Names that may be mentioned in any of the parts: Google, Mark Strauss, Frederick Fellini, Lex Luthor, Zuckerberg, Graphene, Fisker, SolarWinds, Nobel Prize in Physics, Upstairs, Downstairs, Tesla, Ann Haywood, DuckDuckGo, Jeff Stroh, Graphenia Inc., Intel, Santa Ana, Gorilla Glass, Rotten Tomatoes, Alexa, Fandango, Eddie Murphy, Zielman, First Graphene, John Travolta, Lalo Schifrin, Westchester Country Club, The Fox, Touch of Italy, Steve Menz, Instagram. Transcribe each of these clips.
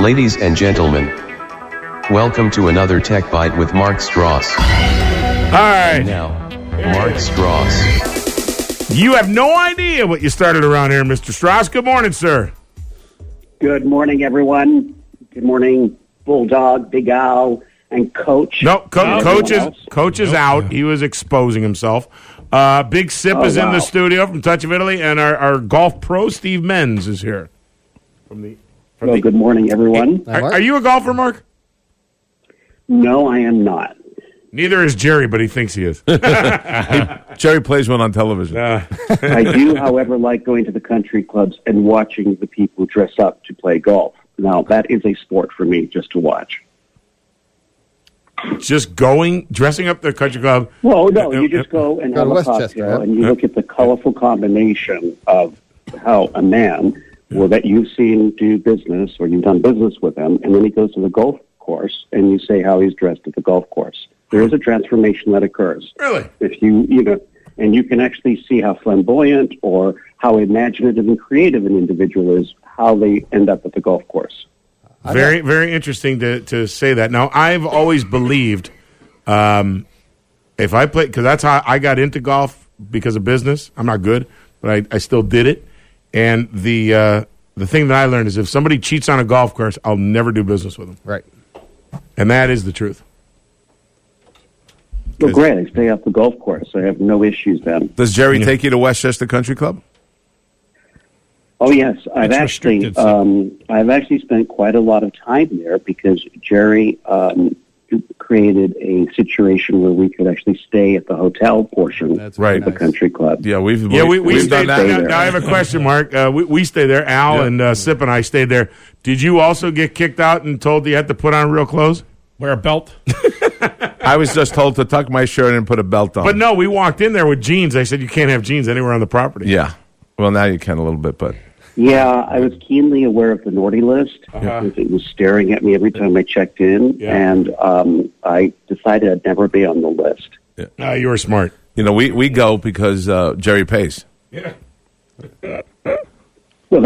Ladies and gentlemen, welcome to another Tech Bite with Mark Strauss. Alright. Now, Mark Strauss. You have no idea what you started around here, Mr. Strauss. Good morning, sir. Good morning, everyone. Good morning, Bulldog, Big Al, and Coach. No, Coach is out. He was exposing himself. Big Sip is in the studio from Touch of Italy, and our golf pro, Steve Menz, is here. Good morning, everyone. Are you a golfer, Mark? No, I am not. Neither is Jerry, but he thinks he is. Jerry plays one on television. I do, however, like going to the country clubs and watching the people dress up to play golf. Now, that is a sport for me just to watch. Just dressing up the country club? Well, no, you just go and have a cocktail, and you look at the colorful combination of how a man that you've seen do business or you've done business with him, and then he goes to the golf course, and you say how he's dressed at the golf course. There is a transformation that occurs. Really? If and you can actually see how flamboyant or how imaginative and creative an individual is, how they end up at the golf course. Very, very interesting to say that. Now, I've always believed if I play, because that's how I got into golf because of business. I'm not good, but I still did it. And the thing that I learned is if somebody cheats on a golf course, I'll never do business with them. Right. And that is the truth. Well, great. I stay off the golf course. I have no issues then. Does Jerry take you to Westchester Country Club? Oh, yes. I've actually spent quite a lot of time there because Jerry created a situation where we could actually stay at the hotel portion of the country club. Yeah, we've done that. Now, I have a question, Mark. We stay there. Al and Sip and I stayed there. Did you also get kicked out and told you had to put on real clothes? Wear a belt? I was just told to tuck my shirt and put a belt on. But no, we walked in there with jeans. I said, you can't have jeans anywhere on the property. Yeah. Well, now you can a little bit, but... Yeah, I was keenly aware of the naughty list. Uh-huh. It was staring at me every time I checked in, and I decided I'd never be on the list. Yeah. No, you were smart. You know, we go because Jerry pays. Yeah. Well,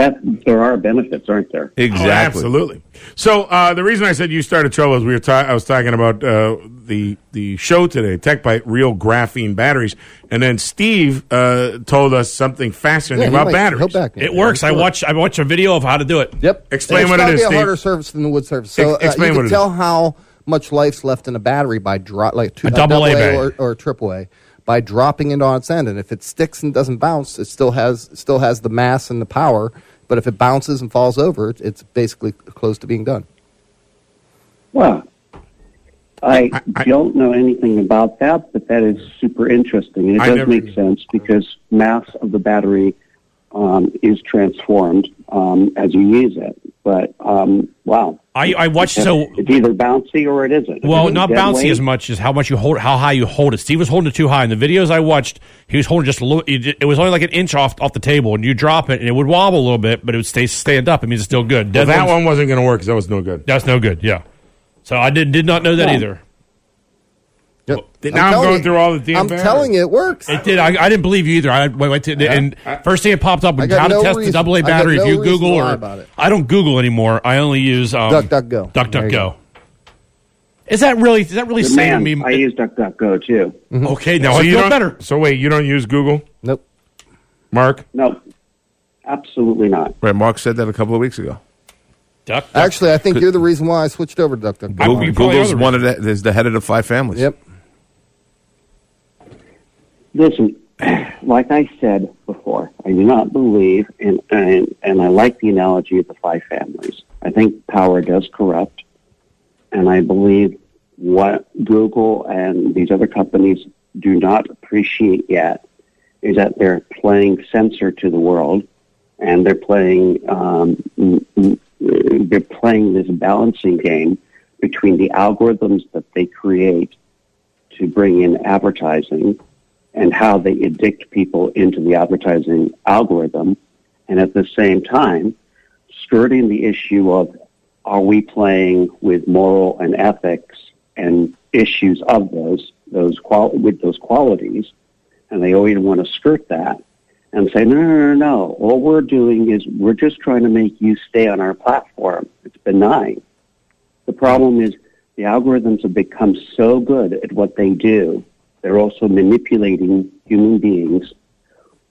there are benefits, aren't there? Exactly. Oh, absolutely. So the reason I said you started trouble is I was talking about the show today, Tech Bite, real graphene batteries, and then Steve told us something fascinating about batteries. It works. I watch a video of how to do it. Yep. Explain what it is, Steve. It's going to be a harder surface than the wood surface. So you can tell how much life's left in a battery by a double A or triple A. By dropping it on its end, and if it sticks and doesn't bounce, it still has the mass and the power. But if it bounces and falls over, it's basically close to being done. Wow. I don't know anything about that, but that is super interesting. And it does make sense because mass of the battery is transformed as you use it. But, wow. I watched, it's either bouncy or it isn't. Well, not bouncy as much as how much you hold, how high you hold it. Steve was holding it too high. In the videos I watched, he was holding just a little, it was only like an inch off the table, and you drop it, and it would wobble a little bit, but it would stand up. I mean, it's still good. Well, that one wasn't going to work because that was no good. That's no good, yeah. So I did not know that either. Yep. Now I'm going through all the damn batteries. I'm telling you, it works. It did. I didn't believe you either. First thing it popped up was how to test the AA battery. If you Google I don't Google anymore. I only use DuckDuckGo. DuckDuckGo. Is that really saying to me? I use DuckDuckGo too. Mm-hmm. Okay, now I feel better. So wait, you don't use Google? Nope. Mark? Nope. Absolutely not. Right, Mark said that a couple of weeks ago. Actually, I think you're the reason why I switched over to DuckDuckGo. Google's is the head of the five families. Yep. Listen, like I said before, I do not believe, and I like the analogy of the five families. I think power does corrupt, and I believe what Google and these other companies do not appreciate yet is that they're playing censor to the world, and they're playing this balancing game between the algorithms that they create to bring in advertising and how they addict people into the advertising algorithm, and at the same time, skirting the issue of are we playing with moral and ethics and issues of those qualities, and they always want to skirt that. and say, no. All we're doing is we're just trying to make you stay on our platform. It's benign. The problem is the algorithms have become so good at what they do. They're also manipulating human beings,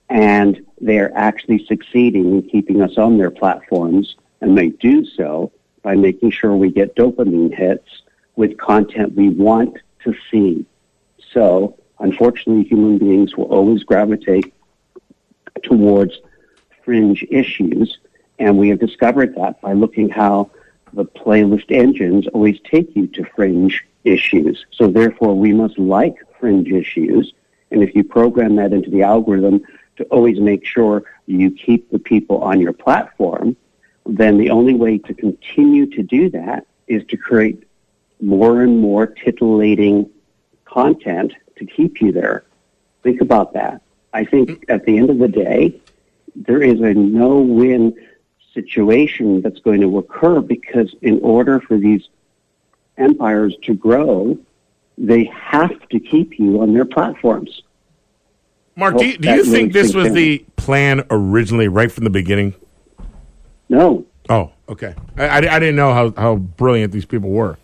and they're actually succeeding in keeping us on their platforms, and they do so by making sure we get dopamine hits with content we want to see. So, unfortunately, human beings will always gravitate towards fringe issues, and we have discovered that by looking how the playlist engines always take you to fringe issues. So therefore, we must like fringe issues, and if you program that into the algorithm to always make sure you keep the people on your platform, then the only way to continue to do that is to create more and more titillating content to keep you there. Think about that. I think at the end of the day, there is a no-win situation that's going to occur, because in order for these empires to grow, they have to keep you on their platforms. Mark, do you think this was the plan originally, right from the beginning? No. Oh, okay. I didn't know how brilliant these people were.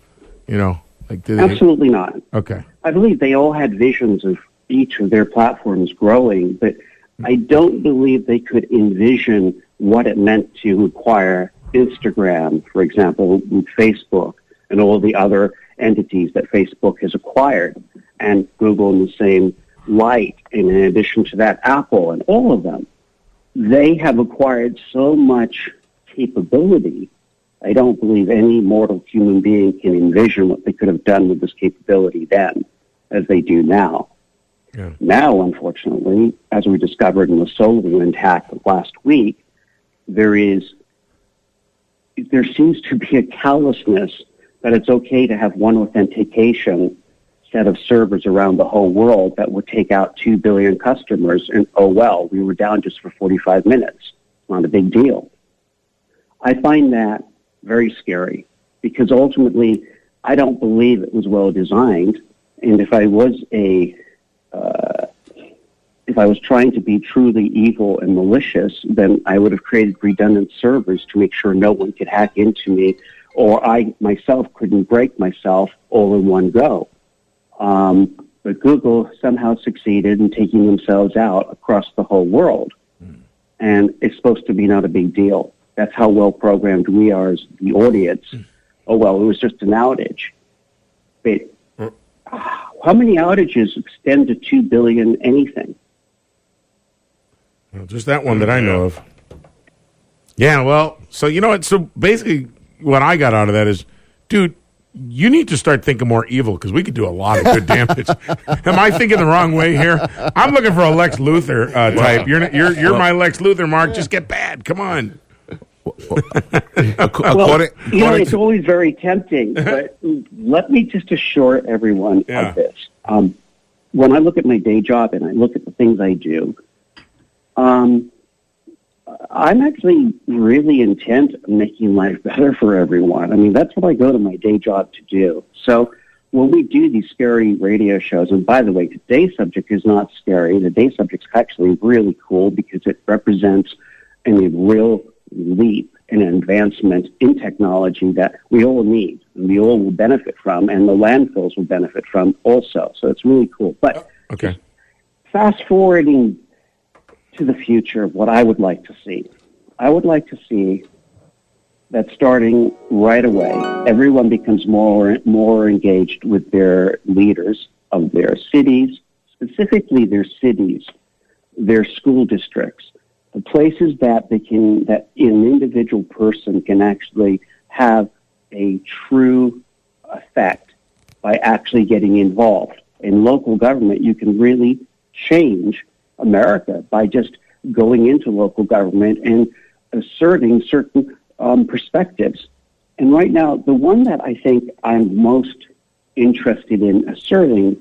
You know, like absolutely not. Okay. I believe they all had visions of each of their platforms growing, but I don't believe they could envision what it meant to acquire Instagram, for example, with Facebook and all the other entities that Facebook has acquired, and Google in the same light, and in addition to that, Apple and all of them. They have acquired so much capability, I don't believe any mortal human being can envision what they could have done with this capability then, as they do now. Yeah. Now, unfortunately, as we discovered in the SolarWinds hack last week, there seems to be a callousness that it's okay to have one authentication set of servers around the whole world that would take out 2 billion customers, and oh well, we were down just for 45 minutes. Not a big deal. I find that very scary, because ultimately, I don't believe it was well designed, and if I was trying to be truly evil and malicious, then I would have created redundant servers to make sure no one could hack into me, or I myself couldn't break myself all in one go. But Google somehow succeeded in taking themselves out across the whole world, and it's supposed to be not a big deal. That's how well programmed we are as the audience. Oh, well, it was just an outage. But how many outages extend to 2 billion anything? Well, just that one that I know of. Yeah, well, so you know what? So basically what I got out of that is, dude, you need to start thinking more evil, because we could do a lot of good damage. Am I thinking the wrong way here? I'm looking for a Lex Luthor type. You're my Lex Luthor, Mark. Just get bad. Come on. Well, you know, it's always very tempting, but let me just assure everyone of this. When I look at my day job and I look at the things I do, I'm actually really intent on making life better for everyone. I mean, that's what I go to my day job to do. So when we do these scary radio shows, and by the way, today's subject is not scary. Today's subject's actually really cool, because it represents a real leap and advancement in technology that we all need, and we all will benefit from, and the landfills will benefit from also. So it's really cool. But okay, fast forwarding to the future of what I would like to see. I would like to see that starting right away, everyone becomes more engaged with their leaders of their cities, specifically their cities, their school districts, the places that they can, that an individual person can actually have a true effect by actually getting involved. In local government, you can really change America by just going into local government and asserting certain perspectives. And right now, the one that I think I'm most interested in asserting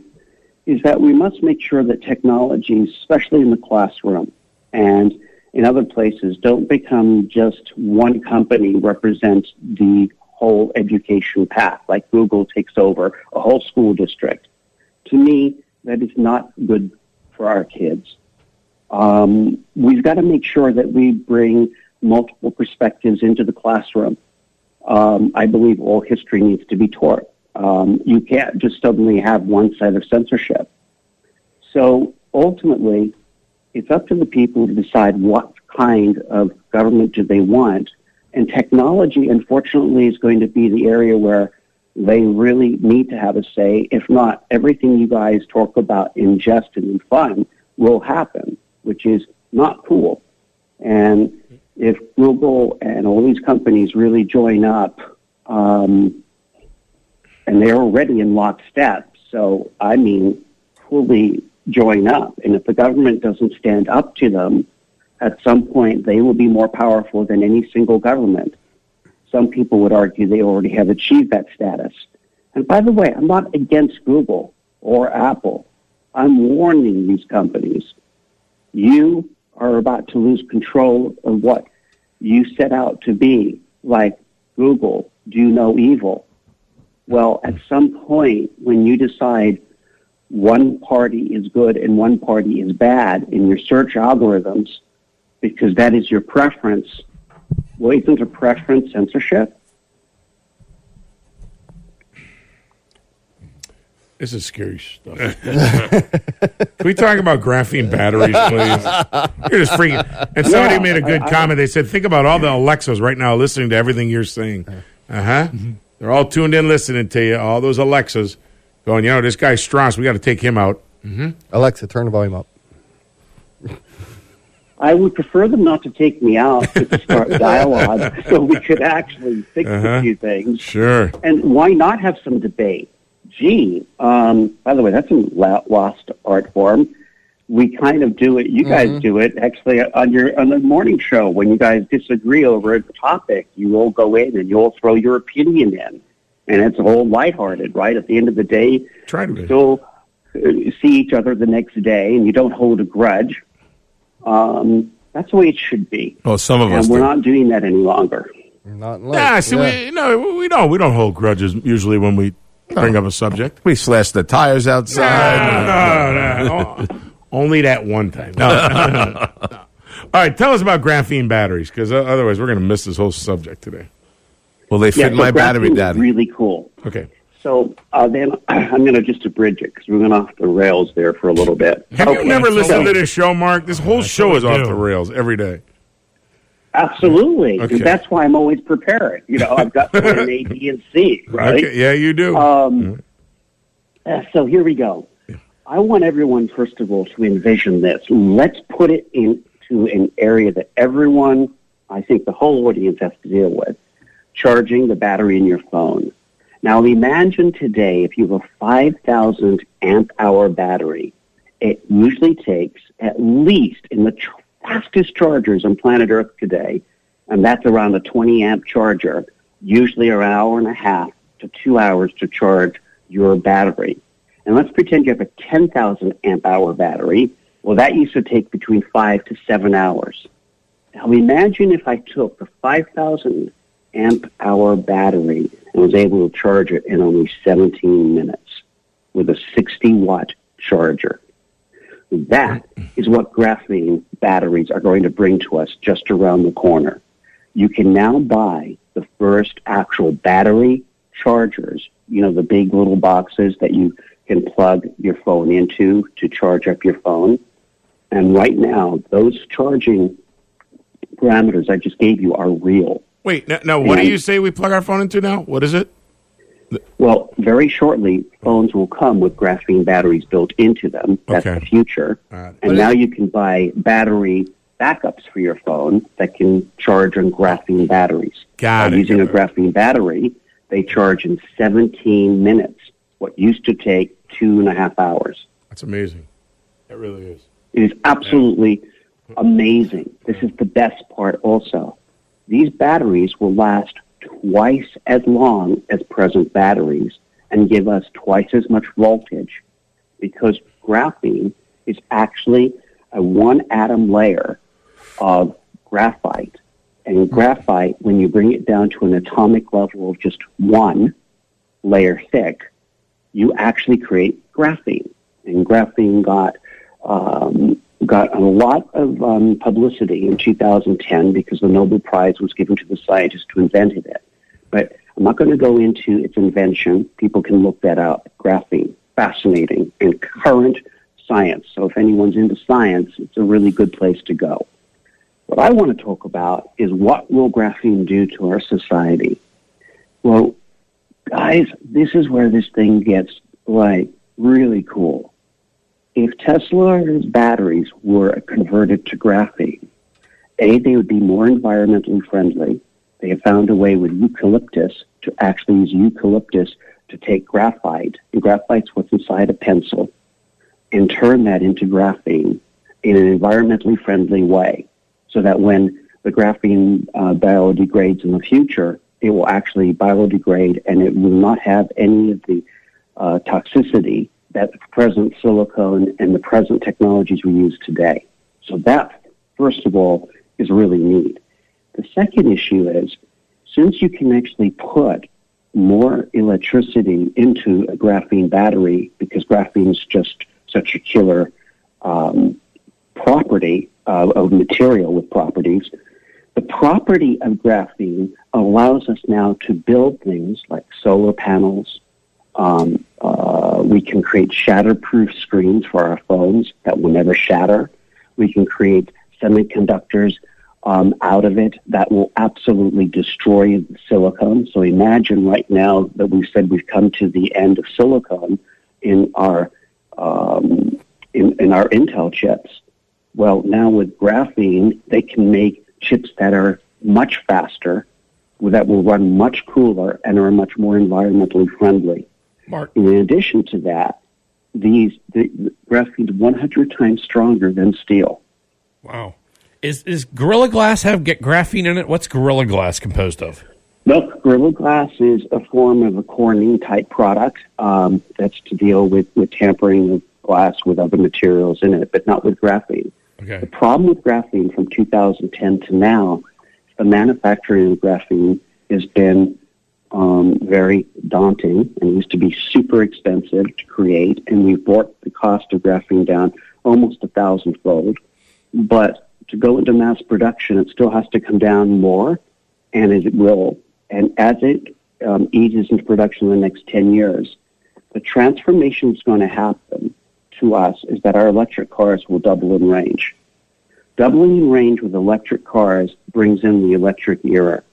is that we must make sure that technologies, especially in the classroom and in other places, don't become just one company represents the whole education path, like Google takes over a whole school district. To me, that is not good for our kids. We've got to make sure that we bring multiple perspectives into the classroom. I believe all history needs to be taught. You can't just suddenly have one side of censorship. So ultimately, it's up to the people to decide what kind of government do they want. And technology, unfortunately, is going to be the area where they really need to have a say. If not, everything you guys talk about in jest and in fun will happen, which is not cool. And if Google and all these companies really join up, and they're already in lockstep, so I mean, fully join up. And if the government doesn't stand up to them, at some point they will be more powerful than any single government. Some people would argue they already have achieved that status. And by the way, I'm not against Google or Apple. I'm warning these companies. You are about to lose control of what you set out to be, like Google, do no evil. Well, at some point, when you decide one party is good and one party is bad in your search algorithms, because that is your preference, well, isn't a preference censorship? This is scary stuff. Can we talk about graphene batteries, please? You're just freaking. And somebody made a good comment. They said, think about all the Alexas right now listening to everything you're saying. Mm-hmm. They're all tuned in listening to you, all those Alexas going, you know, this guy Strauss, we got to take him out. Mm-hmm. Alexa, turn the volume up. I would prefer them not to take me out, but to start dialogue so we could actually fix a few things. Sure. And why not have some debate? Gee, by the way, that's a lost art form. We kind of do it. You guys do it, actually, on the morning show. When you guys disagree over a topic, you all go in and you all throw your opinion in. And it's all lighthearted, right? At the end of the day, you still see each other the next day, and you don't hold a grudge. That's the way it should be. Well, some of us do. And we're not doing that any longer. Not like. Nah, see, we don't hold grudges usually when we bring up a subject. We slash the tires outside. No. Only that one time. No. All right, tell us about graphene batteries, because otherwise we're going to miss this whole subject today. Well, they fit my battery down. Really cool. Okay. So then I'm going to just abridge it because we went off the rails there for a little bit. Have you never listened to this show, Mark? This whole show is off the rails every day. Absolutely. Okay. That's why I'm always preparing. You know, I've got an A, B, and C, right? Okay. Yeah, you do. So here we go. I want everyone, first of all, to envision this. Let's put it into an area that everyone, I think the whole audience has to deal with, charging the battery in your phone. Now, imagine today if you have a 5,000 amp hour battery, it usually takes at least in the fastest chargers on planet Earth today, and that's around a 20 amp charger, usually an hour and a half to 2 hours to charge your battery. And let's pretend you have a 10,000 amp hour battery. Well, that used to take between 5 to 7 hours. Now, imagine if I took the 5,000 amp hour battery and was able to charge it in only 17 minutes with a 60-watt charger. That is what graphene batteries are going to bring to us just around the corner. You can now buy the first actual battery chargers, you know, the big little boxes that you can plug your phone into to charge up your phone. And right now, those charging parameters I just gave you are real. Wait, now what do you say we plug our phone into now? What is it? Well, very shortly, phones will come with graphene batteries built into them. That's the future. And now you can buy battery backups for your phone that can charge on graphene batteries. Using a graphene battery, they charge in 17 minutes, what used to take 2.5 hours. That's amazing. It really is. It is absolutely amazing. This is the best part also. These batteries will last twice as long as present batteries and give us twice as much voltage because graphene is actually a one-atom layer of graphite. And graphite, when you bring it down to an atomic level of just one layer thick, you actually create graphene. And graphene got got a lot of publicity in 2010 because the Nobel Prize was given to the scientist who invented it. But I'm not going to go into its invention. People can look that up. Graphene, fascinating, and current science. So if anyone's into science, it's a really good place to go. What I want to talk about is what will graphene do to our society? Well, guys, this is where this thing gets, like, really cool. If Tesla's batteries were converted to graphene, A, they would be more environmentally friendly. They have found a way with eucalyptus to actually use eucalyptus to take graphite, and graphite's what's inside a pencil, and turn that into graphene in an environmentally friendly way so that when the graphene biodegrades in the future, it will actually biodegrade and it will not have any of the toxicity that the present silicone and the present technologies we use today. So that, first of all, is really neat. The second issue is, since you can actually put more electricity into a graphene battery, because graphene is just such a killer property of material with properties, the property of graphene allows us now to build things like solar panels. We can create shatterproof screens for our phones that will never shatter. We can create semiconductors out of it that will absolutely destroy silicon. So imagine right now that we said we've come to the end of silicon in our Intel chips. Well, now with graphene, they can make chips that are much faster, that will run much cooler, and are much more environmentally friendly. Mark. In addition to that, the graphene is 100 times stronger than steel. Wow. Is Gorilla Glass get graphene in it? What's Gorilla Glass composed of? Look, Gorilla Glass is a form of a Corning-type product that's to deal with tampering of glass with other materials in it, but not with graphene. Okay. The problem with graphene from 2010 to now, the manufacturing of graphene has been very daunting and used to be super expensive to create, and we've brought the cost of graphene down almost 1,000-fold. But to go into mass production, it still has to come down more, and it will. And as it eases into production in the next 10 years, the transformation that's going to happen to us is that our electric cars will double in range. Doubling in range with electric cars brings in the electric era.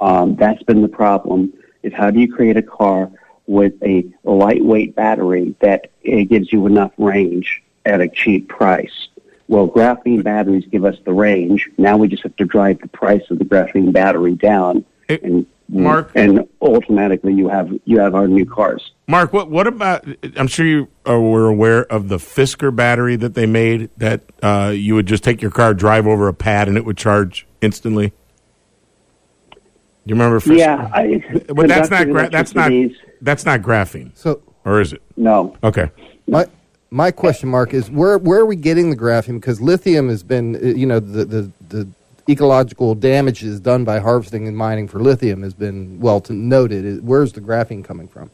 That's been the problem, is how do you create a car with a lightweight battery that it gives you enough range at a cheap price? Well, graphene batteries give us the range. Now we just have to drive the price of the graphene battery down, and automatically you have our new cars. Mark, what about? I'm sure you were aware of the Fisker battery that they made that you would just take your car, drive over a pad, and it would charge instantly. Do you remember Fisker? Yeah, but that's not graphene. So, or is it? No. Okay. My question, Mark, is where are we getting the graphene? Because lithium has been, the ecological damage is done by harvesting and mining for lithium has been well noted. Where's the graphene coming from?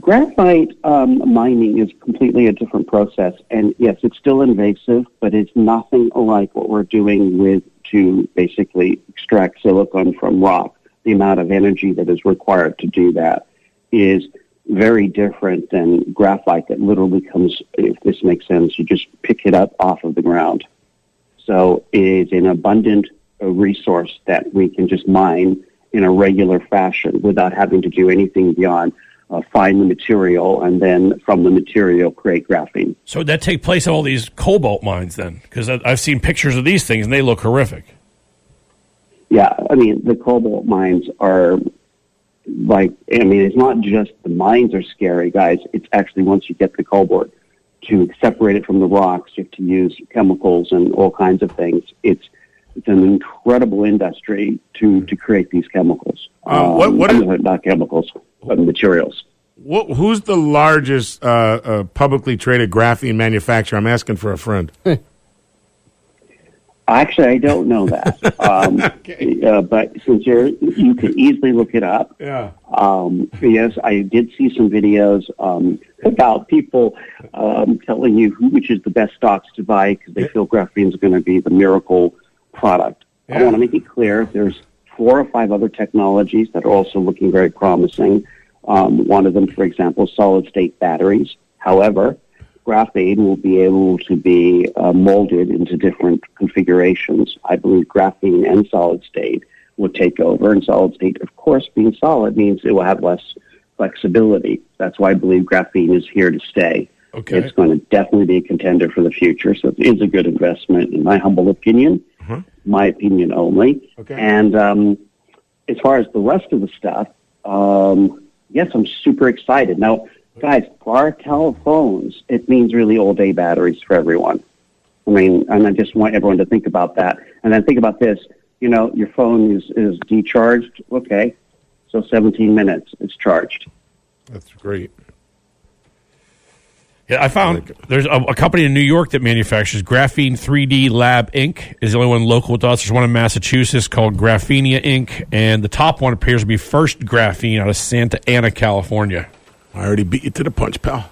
Graphite mining is completely a different process, and yes, it's still invasive, but it's nothing like what we're doing to basically extract silicon from rock. The amount of energy that is required to do that is very different than graphite that literally comes, if this makes sense, you just pick it up off of the ground. So it is an abundant resource that we can just mine in a regular fashion without having to do anything beyond find the material and then from the material create graphene. So would that take place in all these cobalt mines then? Because I've seen pictures of these things and they look horrific. Yeah, I mean, the cobalt mines are it's not just the mines are scary, guys. It's actually once you get the cobalt, to separate it from the rocks, you have to use chemicals and all kinds of things. It's an incredible industry to create these chemicals. Not chemicals, but materials. Who's the largest publicly traded graphene manufacturer? I'm asking for a friend. Actually, I don't know that. Okay. But since you can easily look it up. Yeah. Yes, I did see some videos about people telling you which is the best stocks to buy because they feel graphene is going to be the miracle product. Yeah. I want to make it clear there's 4 or 5 other technologies that are also looking very promising. One of them, for example, solid-state batteries. However, graphene will be able to be molded into different configurations. I believe graphene and solid-state will take over, and solid-state, of course, being solid means it will have less flexibility. That's why I believe graphene is here to stay. Okay. It's going to definitely be a contender for the future, so it is a good investment, in my humble opinion, my opinion only. Okay. And as far as the rest of the stuff, yes, I'm super excited. Now, guys, bar-tel phones, it means really all-day batteries for everyone. I mean, and I just want everyone to think about that. And then think about this. You know, your phone is decharged. Okay, so 17 minutes it's charged. That's great. Yeah, I found there's a company in New York that manufactures Graphene 3D Lab Inc. is the only one local to us. There's one in Massachusetts called Graphenia Inc. And the top one appears to be First Graphene out of Santa Ana, California. I already beat you to the punch, pal.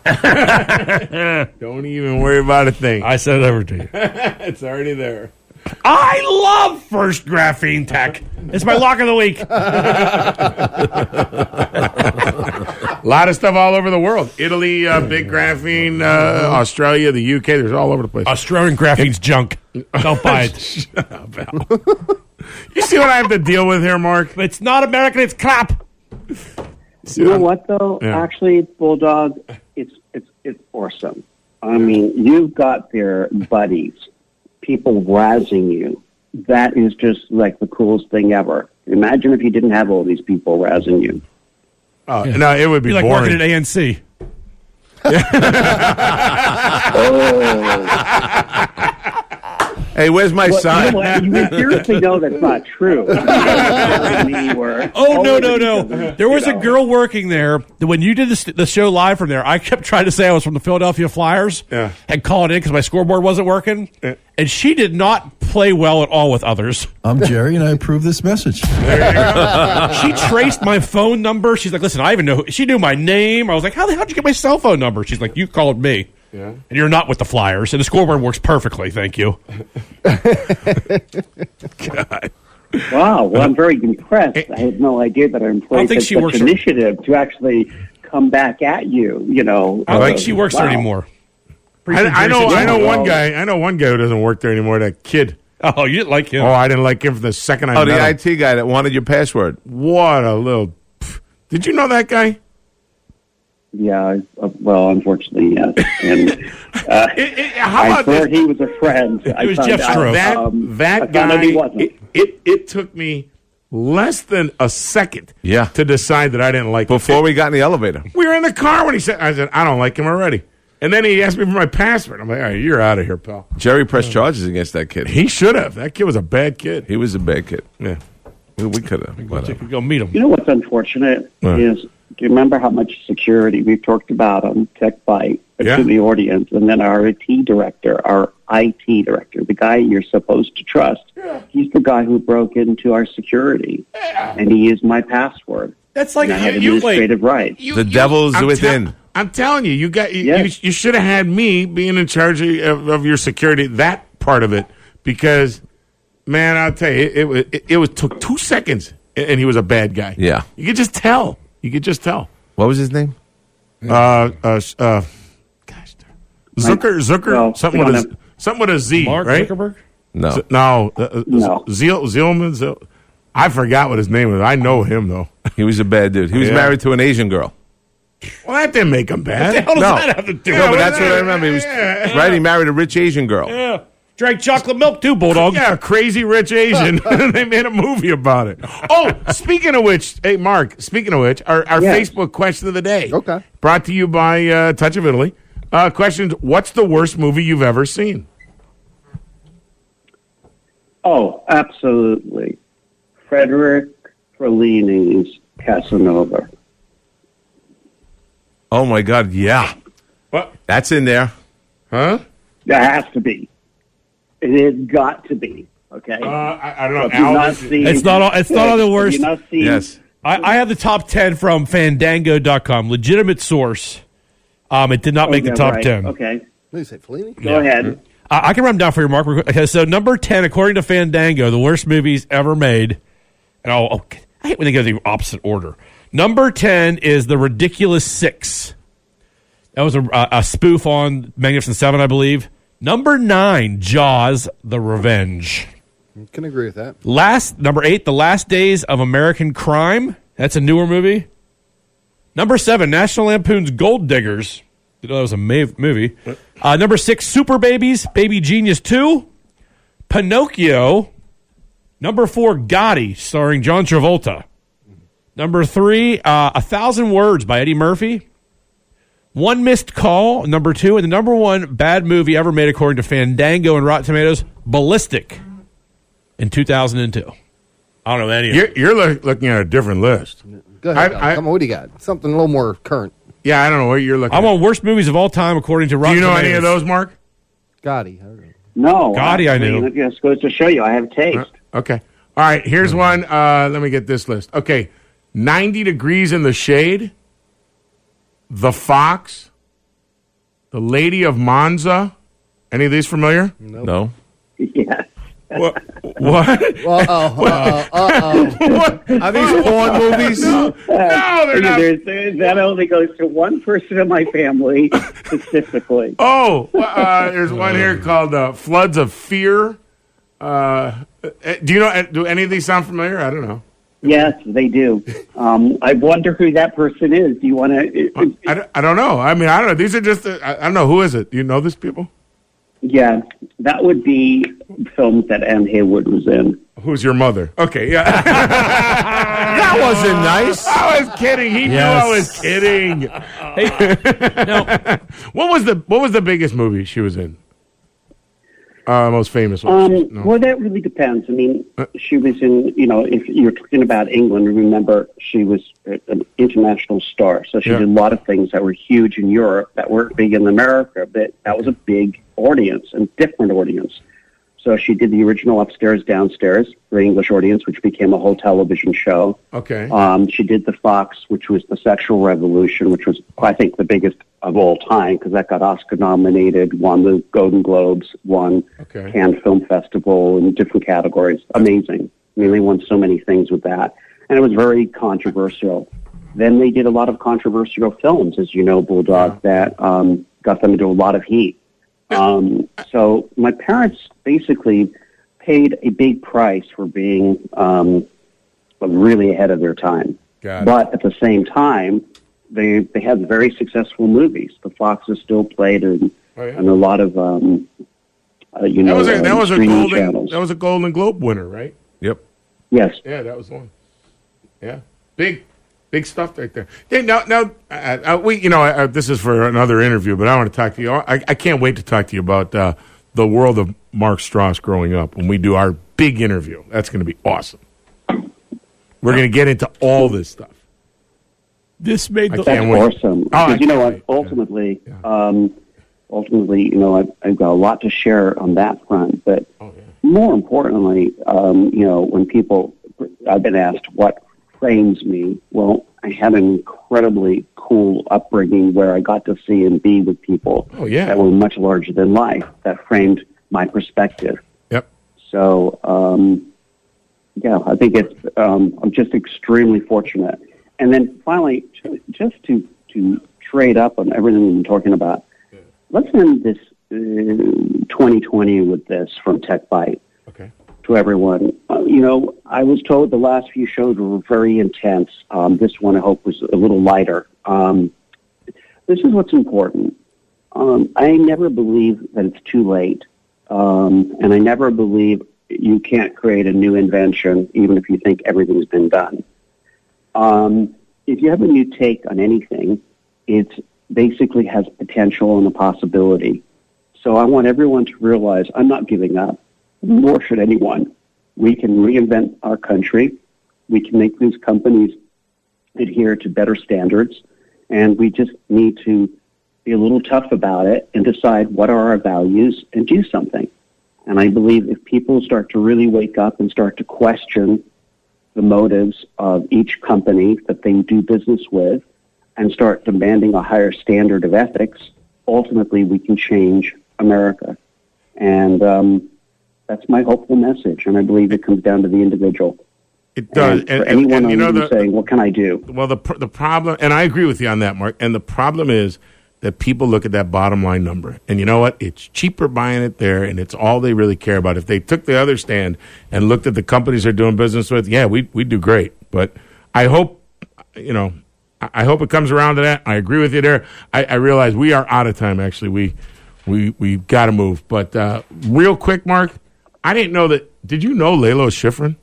Don't even worry about a thing. I said it over to you. It's already there. I love First Graphene Tech. It's my lock of the week. A lot of stuff all over the world. Italy, big graphene, Australia, the UK. There's all over the place. Australian graphene's junk. Don't buy it. Shut up, Al. You see what I have to deal with here, Mark? It's not American. It's crap. You know what, though? Yeah. Actually, Bulldog, it's awesome. I mean, you've got their buddies, people razzing you. That is just like the coolest thing ever. Imagine if you didn't have all these people razzing you. Yeah. No, it would be like boring. Working at ANC. Hey, where's my son? You know, you seriously know that's not true. No. There was a girl working there. When you did the show live from there, I kept trying to say I was from the Philadelphia Flyers and called in because my scoreboard wasn't working. And she did not play well at all with others. I'm Jerry, and I approve this message. She traced my phone number. She's like, listen, I even know. She knew my name. I was like, how the hell did you get my cell phone number? She's like, you called me. Yeah. And you're not with the Flyers. And the scoreboard works perfectly, thank you. God. Wow. Well, I'm very impressed. I had no idea that I employed such an initiative to actually come back at you, you know. I don't think she works there anymore. I know one guy who doesn't work there anymore, that kid. Oh, you didn't like him. Oh, I didn't like him from the second I met him. The IT guy that wanted your password. What a little... Pff. Did you know that guy? Yeah, well, unfortunately, yes. And I thought he was a friend. It was Jeff Stroh. That guy, it took me less than a second to decide that I didn't like him. Before we got in the elevator. We were in the car when he said, I said, I don't like him already. And then he asked me for my password. I'm like, all right, you're out of here, pal. Jerry pressed charges against that kid. He should have. That kid was a bad kid. He was a bad kid. Yeah. We could have. We could go meet him. You know what's unfortunate is... Do you remember how much security we've talked about on TechBite to the audience? And then our IT director, the guy you're supposed to trust, he's the guy who broke into our security, and he used my password. That's like administrative rights. The devil's within. I'm telling you, you should have had me being in charge of your security, that part of it, because, man, I'll tell you, it took 2 seconds, and he was a bad guy. Yeah. You could just tell. What was his name? Zucker, no, something with a Z, Mark right? Zuckerberg? No. No. Zielman. I forgot what his name was. I know him, though. He was a bad dude. He was married to an Asian girl. Well, that didn't make him bad. What the hell does that have to do? No, but that's what I remember. He was right. He married a rich Asian girl. Yeah. Drank chocolate milk, too, Bulldog. Yeah, crazy rich Asian. They made a movie about it. Oh, speaking of which, hey, Mark, our Facebook question of the day. Okay. Brought to you by Touch of Italy. Questions, what's the worst movie you've ever seen? Oh, absolutely. Frederick Fellini's Casanova. Oh, my God, yeah. What? That's in there. Huh? That has to be. It has got to be. Okay. I don't know. It's not all the worst. Yes. I have the top 10 from Fandango.com, legitimate source. It did not make the top 10. Okay. Please say Fellini. Go ahead. I can run them down for you, Mark. Okay, so number 10, according to Fandango, the worst movies ever made. And I hate when they go the opposite order. Number 10 is The Ridiculous Six. That was a spoof on Magnificent Seven, I believe. Number 9, Jaws: The Revenge. Can agree with that. Number 8, The Last Days of American Crime. That's a newer movie. Number 7, National Lampoon's Gold Diggers. Didn't know that was a movie. Number 6, Super Babies, Baby Genius 2, Pinocchio. Number 4, Gotti, starring John Travolta. Number 3, A Thousand Words by Eddie Murphy. One Missed Call, number 2. And the number 1 bad movie ever made, according to Fandango and Rotten Tomatoes, Ballistic. In 2002. I don't know any of it. You're looking at a different list. Go ahead. Come on, what do you got? Something a little more current. Yeah, I don't know what you're looking at. I'm on worst movies of all time, according to Rotten Tomatoes. Do you know any of those, Mark? Gotti. No. Gotti, I knew. That's supposed to show you. I have taste. Okay. All right, here's one. Let me get this list. Okay. 90 Degrees in the Shade. The Fox. The Lady of Monza. Any of these familiar? Nope. No. Yeah. What? Are these porn movies? No, they're not. That only goes to one person in my family specifically. There's one here called Floods of Fear. Do you know? Do any of these sound familiar? I don't know. Yes, they do. I wonder who that person is. Do you want to? I don't know. I mean, I don't know. These are just. I don't know who is it. Do you know these people? Yeah, that would be films that Ann Haywood was in. Who's your mother? Okay, yeah. That wasn't nice. I was kidding. He knew I was kidding. What was the biggest movie she was in? Most famous one. Well, that really depends. I mean, she was in, if you're talking about England, remember, she was an international star. So she did a lot of things that were huge in Europe that weren't big in America, but that was a big audience and different audience. So she did the original Upstairs, Downstairs for the English audience, which became a whole television show. Okay. She did The Fox, which was the sexual revolution, which was, I think, the biggest of all time, because that got Oscar nominated, won the Golden Globes, won Cannes Film Festival in different categories. Amazing. I mean, they won so many things with that. And it was very controversial. Then they did a lot of controversial films, as you know, Bulldog, that got them into a lot of heat. So my parents basically paid a big price for being really ahead of their time. But at the same time, they had very successful movies. The Fox is still played in a lot of, streaming channels. That was a Golden Globe winner, right? Yep. Yes. Yeah, that was one. Yeah. Big stuff right there. Yeah, now, this is for another interview, but I want to talk to you. I can't wait to talk to you about the world of Mark Strauss growing up when we do our big interview. That's going to be awesome. We're going to get into all this stuff. This made the awesome. Because you know what? Ultimately, I've got a lot to share on that front. But more importantly, when I've been asked what frames me. Well, I had an incredibly cool upbringing where I got to see and be with people that were much larger than life. That framed my perspective. Yep. So, I think it's. I'm just extremely fortunate. And then finally, just to trade up on everything we've been talking about, let's end this 2020 with this from Tech Byte. Okay. To everyone. I was told the last few shows were very intense. This one, I hope, was a little lighter. This is what's important. I never believe that it's too late, and I never believe you can't create a new invention, even if you think everything's been done. If you have a new take on anything, it basically has potential and a possibility. So I want everyone to realize I'm not giving up. Nor should anyone. We can reinvent our country. We can make these companies adhere to better standards. And we just need to be a little tough about it and decide what are our values and do something. And I believe if people start to really wake up and start to question the motives of each company that they do business with and start demanding a higher standard of ethics, ultimately we can change America. And that's my hopeful message, and I believe it comes down to the individual. It does. And you know, saying, what can I do? Well, the problem, and I agree with you on that, Mark, and the problem is that people look at that bottom line number. And you know what? It's cheaper buying it there, and it's all they really care about. If they took the other stand and looked at the companies they're doing business with, yeah, we'd do great. But I hope, you know, I hope it comes around to that. I agree with you there. I realize we are out of time, actually. We've got to move. But real quick, Mark, I didn't know that. Did you know Lalo Schifrin?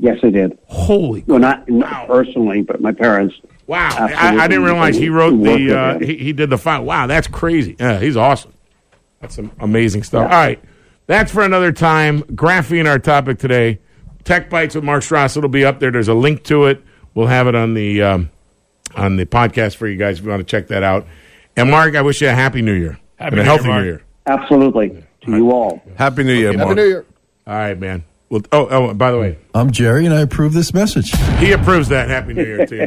Yes, I did. Holy well, not personally, but my parents. Wow, I didn't realize he wrote the he did the file. Wow, that's crazy. Yeah, he's awesome. That's some amazing stuff. Yeah. All right, that's for another time. Graphene, our topic today. Tech Bites with Mark Strauss. It'll be up there. There's a link to it. We'll have it on the podcast for you guys if you want to check that out. And Mark, I wish you a happy New Year and a healthy New Year. Absolutely, to you all. Happy New Year, Mark. Happy New Year. All right, man. Well, by the way, I'm Jerry, and I approve this message. He approves that. Happy New Year to you.